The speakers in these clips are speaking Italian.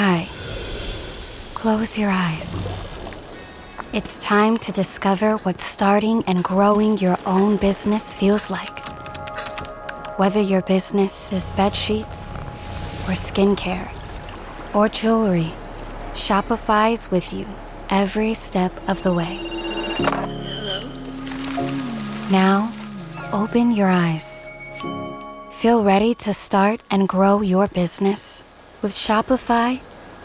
high. Close your eyes. It's time to discover what starting and growing your own business feels like. Whether your business is bed sheets or skincare or jewelry, Shopify's with you every step of the way. Hello. Now, open your eyes. Feel ready to start and grow your business? With Shopify,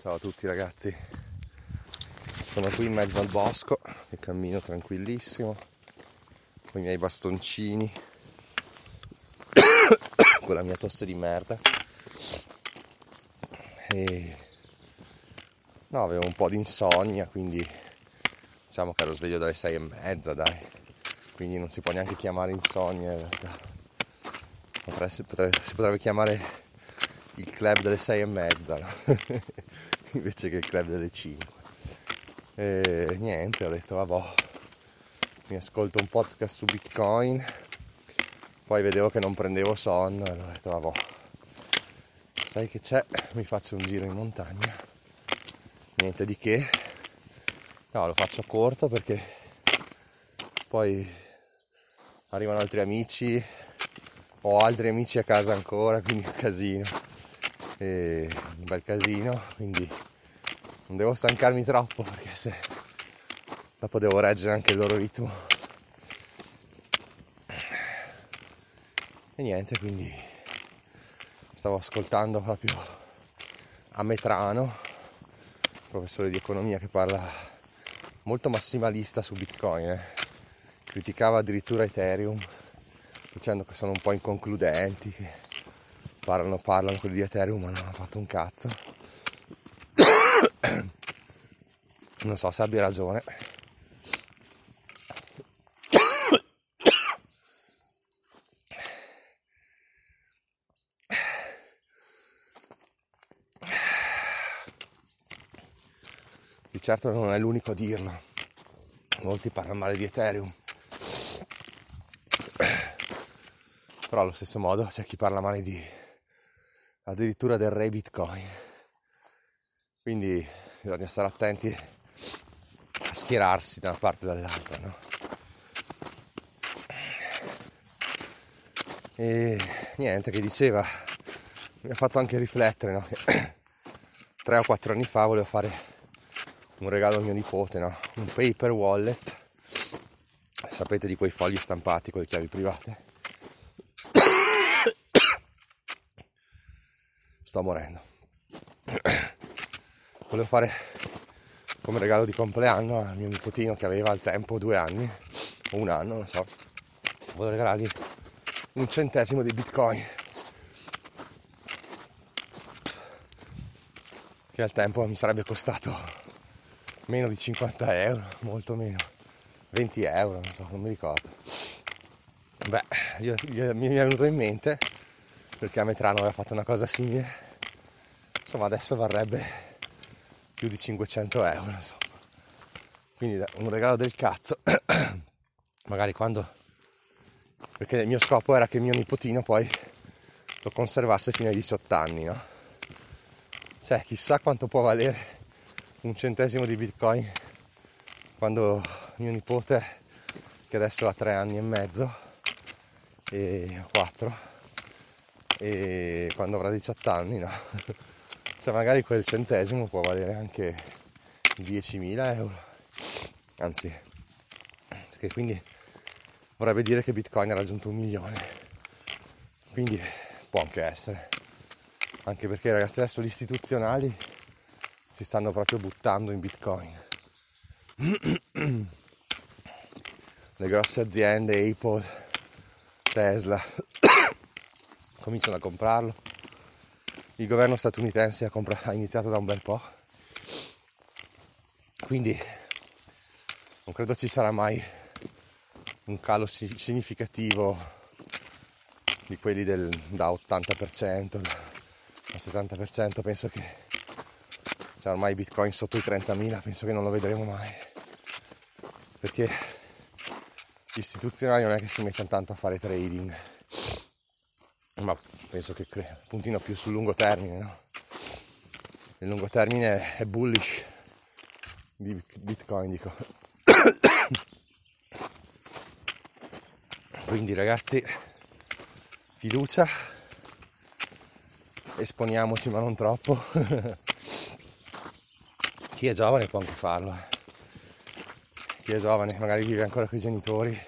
Ciao a tutti ragazzi, sono qui in mezzo al bosco e cammino tranquillissimo con i miei bastoncini, con la mia tosse di merda e no, avevo un po' di insonnia, quindi diciamo che ero sveglio dalle 6:30, dai, quindi non si può neanche chiamare insonnia in realtà. Si potrebbe chiamare il club delle 6:30, no? Invece che il club delle 5. E niente, ho detto vabbè, mi ascolto un podcast su Bitcoin, poi vedevo che non prendevo sonno e ho detto vabbè, sai che c'è, mi faccio un giro in montagna, niente di che, no, lo faccio corto perché poi arrivano altri amici, ho altri amici a casa ancora, quindi è un casino. E un bel casino, quindi non devo stancarmi troppo perché se dopo devo reggere anche il loro ritmo e niente, quindi stavo ascoltando proprio Ametrano, un professore di economia che parla molto massimalista su Bitcoin, criticava addirittura Ethereum dicendo che sono un po' inconcludenti, che parlano quelli di Ethereum ma non hanno fatto un cazzo. Non so se abbia ragione. Di certo non è l'unico a dirlo, molti parlano male di Ethereum, però allo stesso modo c'è chi parla male di addirittura del re Bitcoin, quindi bisogna stare attenti a schierarsi da una parte o dall'altra, no? E niente, che diceva, mi ha fatto anche riflettere, no? 3 o 4 anni fa volevo fare un regalo a mio nipote, no? Un paper wallet, sapete, di quei fogli stampati con le chiavi private. Sto morendo. Volevo fare come regalo di compleanno a mio nipotino che aveva al tempo 2 anni o 1 anno, non so. Volevo regalargli 1 centesimo di Bitcoin, che al tempo mi sarebbe costato meno di 50 euro, molto meno, 20 euro, non so, non mi ricordo. Beh, mi è venuto in mente perché a Metrano aveva fatto una cosa simile, insomma adesso varrebbe più di 500 euro, insomma. Quindi un regalo del cazzo, magari quando, perché il mio scopo era che mio nipotino poi lo conservasse fino ai 18 anni, no? Cioè chissà quanto può valere 1 centesimo di Bitcoin quando mio nipote, che adesso ha 3 anni e mezzo e 4, e quando avrà 18 anni, no? Cioè magari quel centesimo può valere anche 10.000 euro, anzi, che quindi vorrebbe dire che Bitcoin ha raggiunto 1 milione, quindi può anche essere, anche perché ragazzi adesso gli istituzionali si stanno proprio buttando in Bitcoin, le grosse aziende, Apple, Tesla, cominciano a comprarlo, il governo statunitense ha iniziato da un bel po', quindi non credo ci sarà mai un calo significativo di quelli da 80% a 70%. Penso che cioè ormai Bitcoin sotto i 30.000 penso che non lo vedremo mai, perché gli istituzionali non è che si mettono tanto a fare trading, ma penso che puntino più sul lungo termine, no? Il lungo termine è bullish di Bitcoin, dico. Quindi ragazzi, fiducia, esponiamoci ma non troppo. Chi è giovane può anche farlo, chi è giovane magari vive ancora con i genitori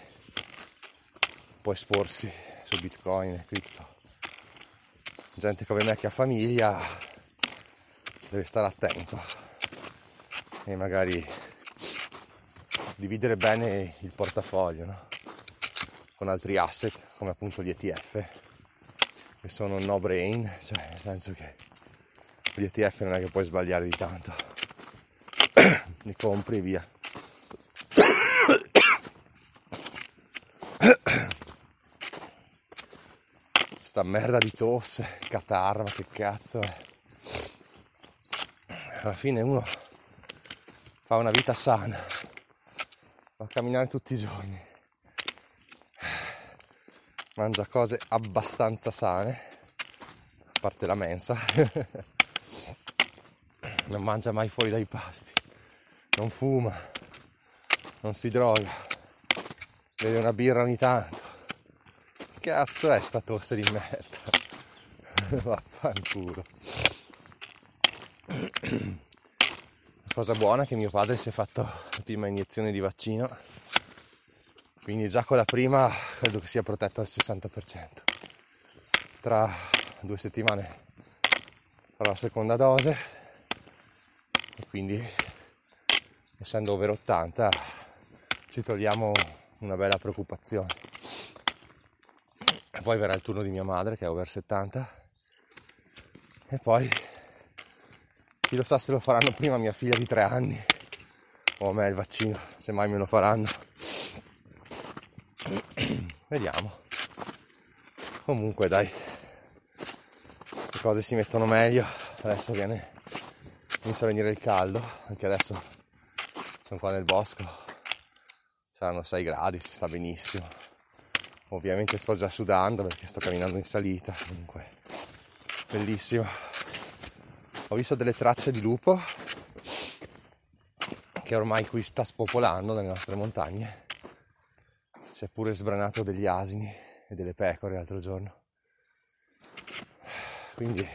può esporsi su Bitcoin e cripto. Gente come me che ha famiglia deve stare attento e magari dividere bene il portafoglio, no? Con altri asset come appunto gli ETF, che sono no brain, cioè nel senso che gli ETF non è che puoi sbagliare di tanto, li compri e via. Sta merda di tosse, catarro, ma che cazzo è? Alla fine uno fa una vita sana, va a camminare tutti i giorni, mangia cose abbastanza sane, a parte la mensa, non mangia mai fuori dai pasti, non fuma, non si droga, beve una birra ogni tanto. Cazzo è sta tosse di merda? Vaffanculo. La cosa buona è che mio padre si è fatto la prima iniezione di vaccino, quindi già con la prima credo che sia protetto al 60%. Tra 2 settimane farò la seconda dose e quindi, essendo over 80, ci togliamo una bella preoccupazione. Poi verrà il turno di mia madre che è over 70 e poi chi lo sa se lo faranno prima mia figlia di 3 anni o a me il vaccino, se mai me lo faranno. Vediamo. Comunque dai, le cose si mettono meglio, adesso viene, inizia a venire il caldo, anche adesso sono qua nel bosco, saranno 6 gradi, si sta benissimo. Ovviamente sto già sudando perché sto camminando in salita, comunque bellissimo. Ho visto delle tracce di lupo che ormai qui sta spopolando nelle nostre montagne. Si è pure sbranato degli asini e delle pecore l'altro giorno. Quindi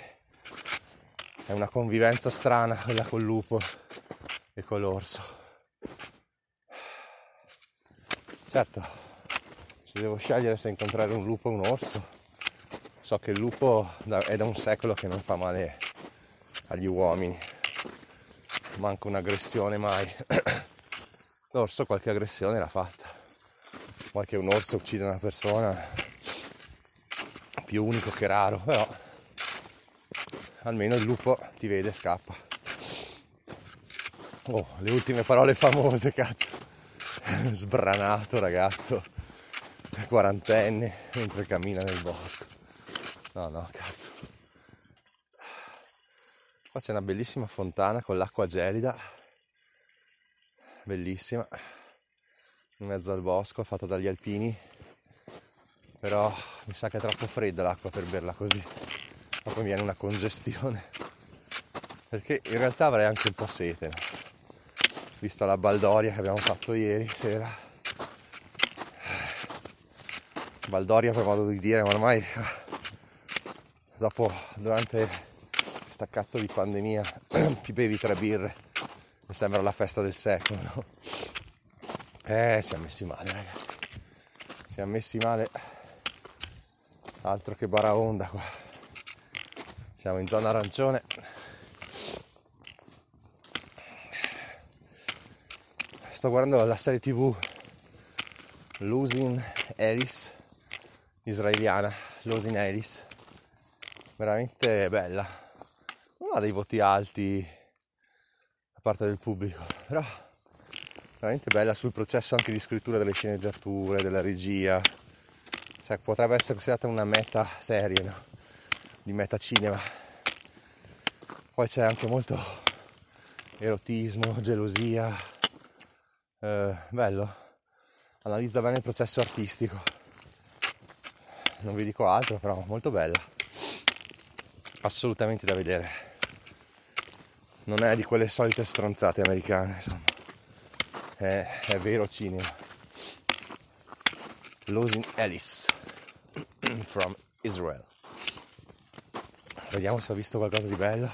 è una convivenza strana quella col lupo e con l'orso. Certo. Devo scegliere se incontrare un lupo o un orso. So che il lupo è da un secolo che non fa male agli uomini, manca un'aggressione mai. L'orso qualche aggressione l'ha fatta, vuoi che un orso uccida una persona, più unico che raro, però almeno il lupo ti vede e scappa. Oh, le ultime parole famose, cazzo. Sbranato ragazzo, quarantenne, mentre cammina nel bosco. No, cazzo. Qua c'è una bellissima fontana con l'acqua gelida, bellissima, in mezzo al bosco, fatta dagli alpini, però mi sa che è troppo fredda l'acqua per berla così, dopo mi viene una congestione, perché in realtà avrei anche un po' sete, no? Vista la baldoria che abbiamo fatto ieri sera. Baldoria per modo di dire, ma ormai dopo, durante questa cazzo di pandemia, ti bevi 3 birre, mi sembra la festa del secolo, no? Siamo messi male ragazzi, siamo messi male, altro che Baraonda qua, siamo in zona arancione. Sto guardando la serie TV Losing Alice, israeliana, Losing Alice, veramente bella, ha dei voti alti da parte del pubblico, però veramente bella sul processo anche di scrittura delle sceneggiature, della regia, cioè potrebbe essere considerata una meta serie, no? Di meta cinema. Poi c'è anche molto erotismo, gelosia, bello, analizza bene il processo artistico, non vi dico altro, però molto bella, assolutamente da vedere, non è di quelle solite stronzate americane, insomma. È vero cinema. Losing Alice from Israel. Vediamo se ho visto qualcosa di bello.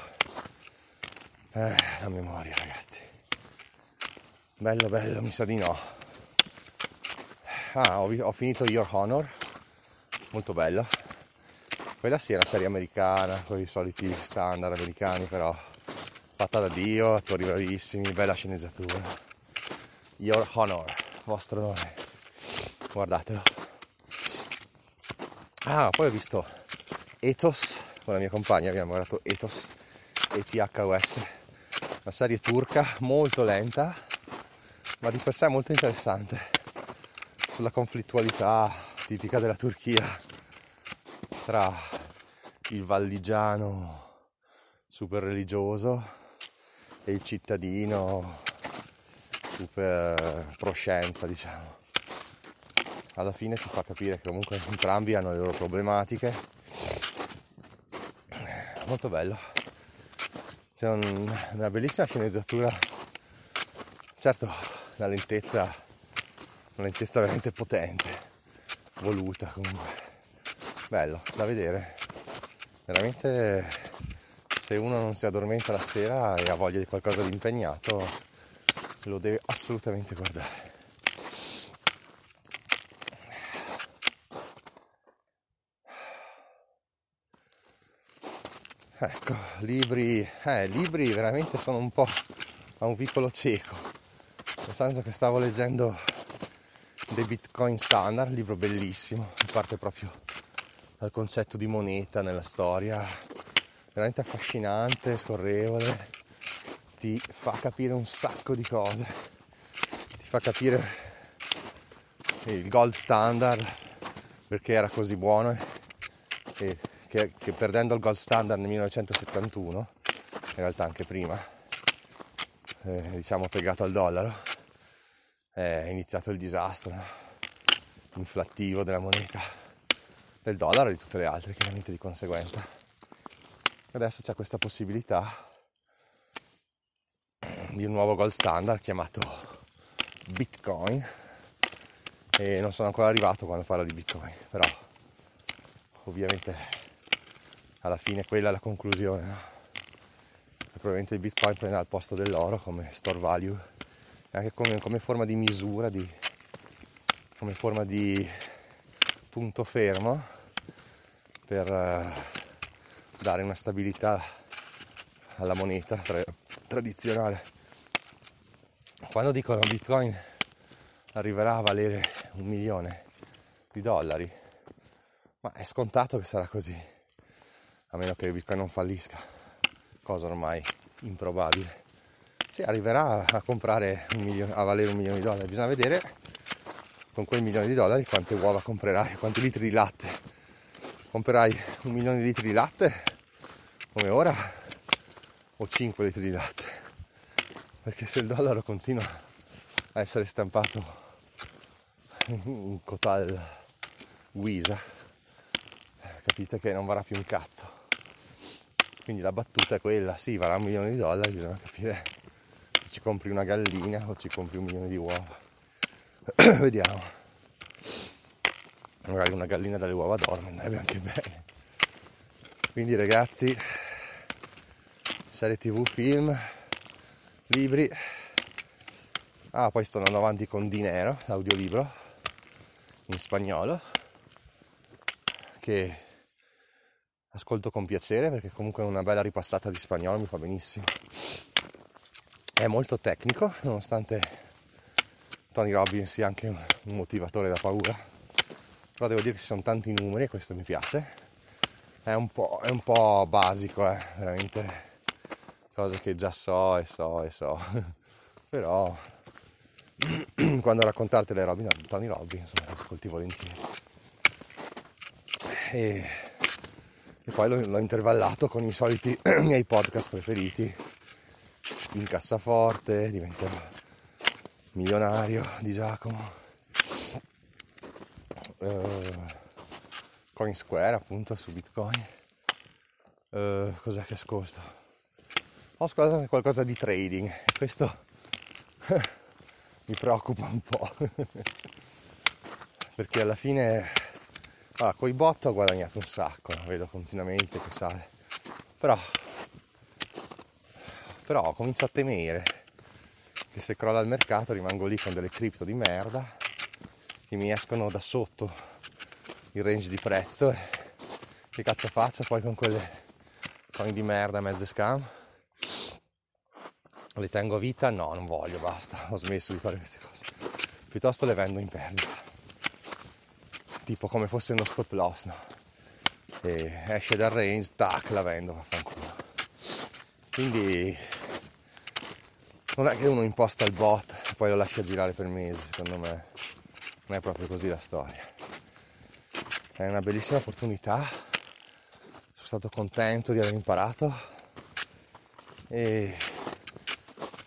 La memoria, ragazzi. Bello bello, mi sa di no. Ho finito Your Honor. Molto bello. Quella sì è una serie americana, con i soliti standard americani, però fatta da Dio, attori bravissimi, bella sceneggiatura. Your Honor, vostro onore, guardatelo. Poi ho visto Ethos, con la mia compagna abbiamo guardato Ethos, Ethos, una serie turca molto lenta, ma di per sé molto interessante, sulla conflittualità tipica della Turchia, tra il valligiano super religioso e il cittadino super proscienza, diciamo. Alla fine ti fa capire che comunque entrambi hanno le loro problematiche. Molto bello, c'è una bellissima sceneggiatura, certo la lentezza, una lentezza veramente potente, voluta, comunque bello da vedere veramente. Se uno non si addormenta la sera e ha voglia di qualcosa di impegnato, lo deve assolutamente guardare. Ecco, libri veramente sono un po' a un vicolo cieco, nel senso che stavo leggendo The Bitcoin Standard, libro bellissimo, che parte proprio dal concetto di moneta nella storia, veramente affascinante, scorrevole, ti fa capire un sacco di cose, ti fa capire il gold standard, perché era così buono, e che perdendo il gold standard nel 1971, in realtà anche prima, diciamo pegato al dollaro, è iniziato il disastro, no? Inflattivo della moneta, del dollaro e di tutte le altre, chiaramente di conseguenza. Adesso c'è questa possibilità di un nuovo gold standard chiamato Bitcoin, e non sono ancora arrivato quando parlo di Bitcoin, però ovviamente alla fine quella è la conclusione, no? Probabilmente il Bitcoin prenderà il posto dell'oro come store value, e anche come forma di misura, come forma di punto fermo per dare una stabilità alla moneta tradizionale. Quando dicono Bitcoin arriverà a valere $1.000.000, ma è scontato che sarà così, a meno che Bitcoin non fallisca, cosa ormai improbabile. Sì, arriverà a comprare a valere $1.000.000, bisogna vedere con quei $1.000.000 quante uova comprerai, quanti litri di latte. Comprerai 1.000.000 di litri di latte come ora o 5 litri di latte? Perché se il dollaro continua a essere stampato in cotal guisa, capite che non varrà più un cazzo. Quindi la battuta è quella, sì, varrà $1.000.000, bisogna capire se ci compri una gallina o ci compri 1.000.000 di uova. Vediamo. Magari una gallina dalle uova d'oro andrebbe anche bene. Quindi ragazzi, serie TV, film, libri. Poi sto andando avanti con Dinero, l'audiolibro in spagnolo, che ascolto con piacere perché comunque una bella ripassata di spagnolo mi fa benissimo. È molto tecnico, nonostante Tony Robbins sia anche un motivatore da paura, però devo dire che ci sono tanti numeri e questo mi piace. È un po' basico, veramente cose che già so, però quando raccontarti le robe di Tony Robbins, ascolti volentieri. E poi l'ho intervallato con i soliti miei podcast preferiti, in cassaforte, diventerò milionario di Giacomo, Coinsquare appunto su Bitcoin, cos'è che ascolto? Ho ascoltato qualcosa di trading e questo mi preoccupa un po' perché alla fine coi bot ho guadagnato un sacco, vedo continuamente che sale, però ho cominciato a temere che se crolla il mercato rimango lì con delle cripto di merda che mi escono da sotto il range di prezzo, che cazzo faccio poi con quelle coin di merda mezze scam? Le tengo a vita? No, non voglio, basta, ho smesso di fare queste cose, piuttosto le vendo in perdita, tipo come fosse uno stop loss, no? E esce dal range, tac, la vendo, vaffanculo. Quindi non è che uno imposta il bot e poi lo lascia girare per mesi, secondo me non è proprio così la storia. È una bellissima opportunità, sono stato contento di aver imparato e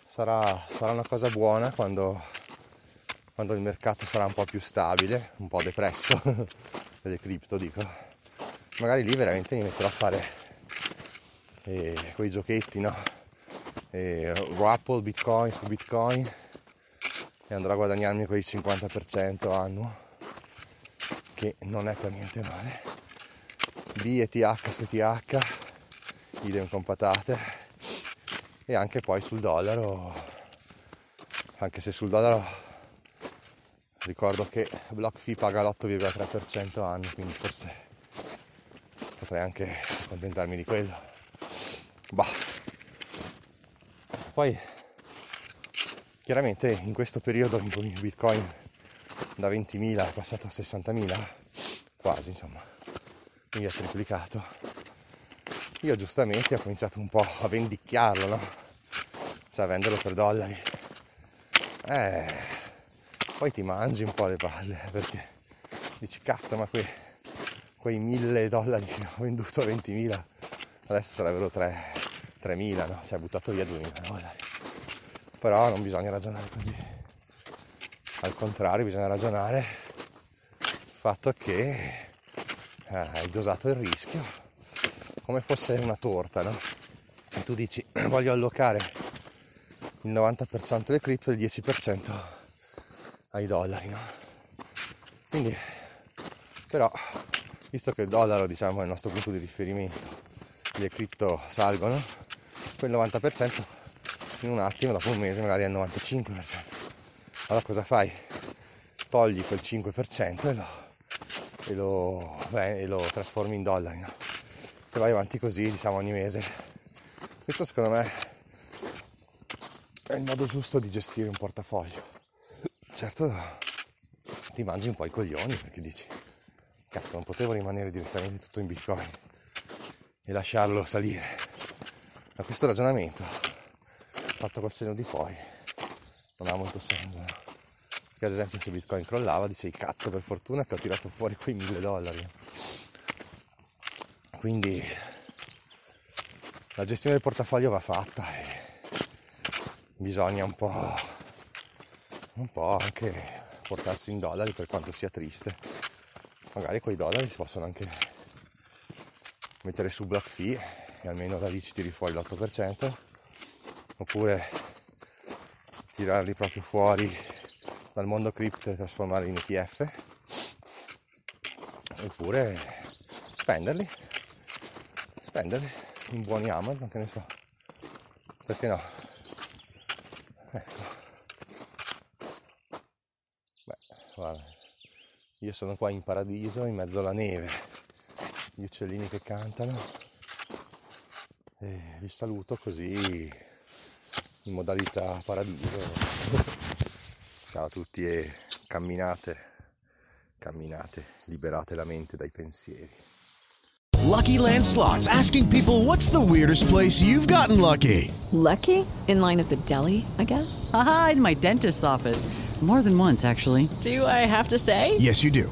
sarà una cosa buona quando il mercato sarà un po' più stabile, un po' depresso delle cripto, dico. Magari lì veramente mi metterò a fare quei giochetti, no? Ripple, Bitcoin su Bitcoin, e andrò a guadagnarmi quei 50% annuo, che non è per niente male. ETH su ETH, idem con patate, e anche poi sul dollaro, anche se sul dollaro ricordo che BlockFi paga l'8,3% anno, quindi forse potrei anche accontentarmi di quello. Bah. Poi chiaramente in questo periodo in cui Bitcoin da 20.000 è passato a 60.000, quasi insomma, quindi è triplicato. Io giustamente ho cominciato un po' a vendicchiarlo, no? Cioè a venderlo per dollari. Poi ti mangi un po' le palle, perché dici cazzo, ma quei $1,000 che ho venduto a 20.000 adesso sarebbero 3.000, no? Cioè ho buttato via $2.000. Però non bisogna ragionare così. Al contrario, bisogna ragionare sul fatto che hai dosato il rischio come fosse una torta, no? E tu dici voglio allocare il 90% alle cripto e il 10% ai dollari, no? Quindi, però, visto che il dollaro, diciamo, è il nostro punto di riferimento, le cripto salgono, quel 90% in un attimo, dopo un mese, magari è il 95%. Allora cosa fai? Togli quel 5% e lo trasformi in dollari, no? E vai avanti così, diciamo, ogni mese. Questo secondo me è il modo giusto di gestire un portafoglio. Certo ti mangi un po' i coglioni, perché dici cazzo, non potevo rimanere direttamente tutto in Bitcoin e lasciarlo salire. Ma questo ragionamento fatto col senno di poi non ha molto senso, no? Perché ad esempio se Bitcoin crollava dicevi cazzo, per fortuna che ho tirato fuori quei $1,000. Quindi la gestione del portafoglio va fatta e bisogna un po' anche portarsi in dollari, per quanto sia triste. Magari quei dollari si possono anche mettere su BlockFi e almeno da lì ci tiri fuori l'8%, oppure tirarli proprio fuori dal mondo cripto e trasformarli in ETF, oppure spenderli in buoni Amazon, che ne so, perché no? Ecco. Beh, guarda, io sono qua in paradiso, in mezzo alla neve, gli uccellini che cantano, e vi saluto così in modalità paradiso. Ciao a tutti e camminate, liberate la mente dai pensieri. Lucky Land Slots, asking people, what's the weirdest place you've gotten lucky? Lucky? In line at the deli, I guess? Aha, in my dentist's office. More than once, actually. Do I have to say? Yes, you do.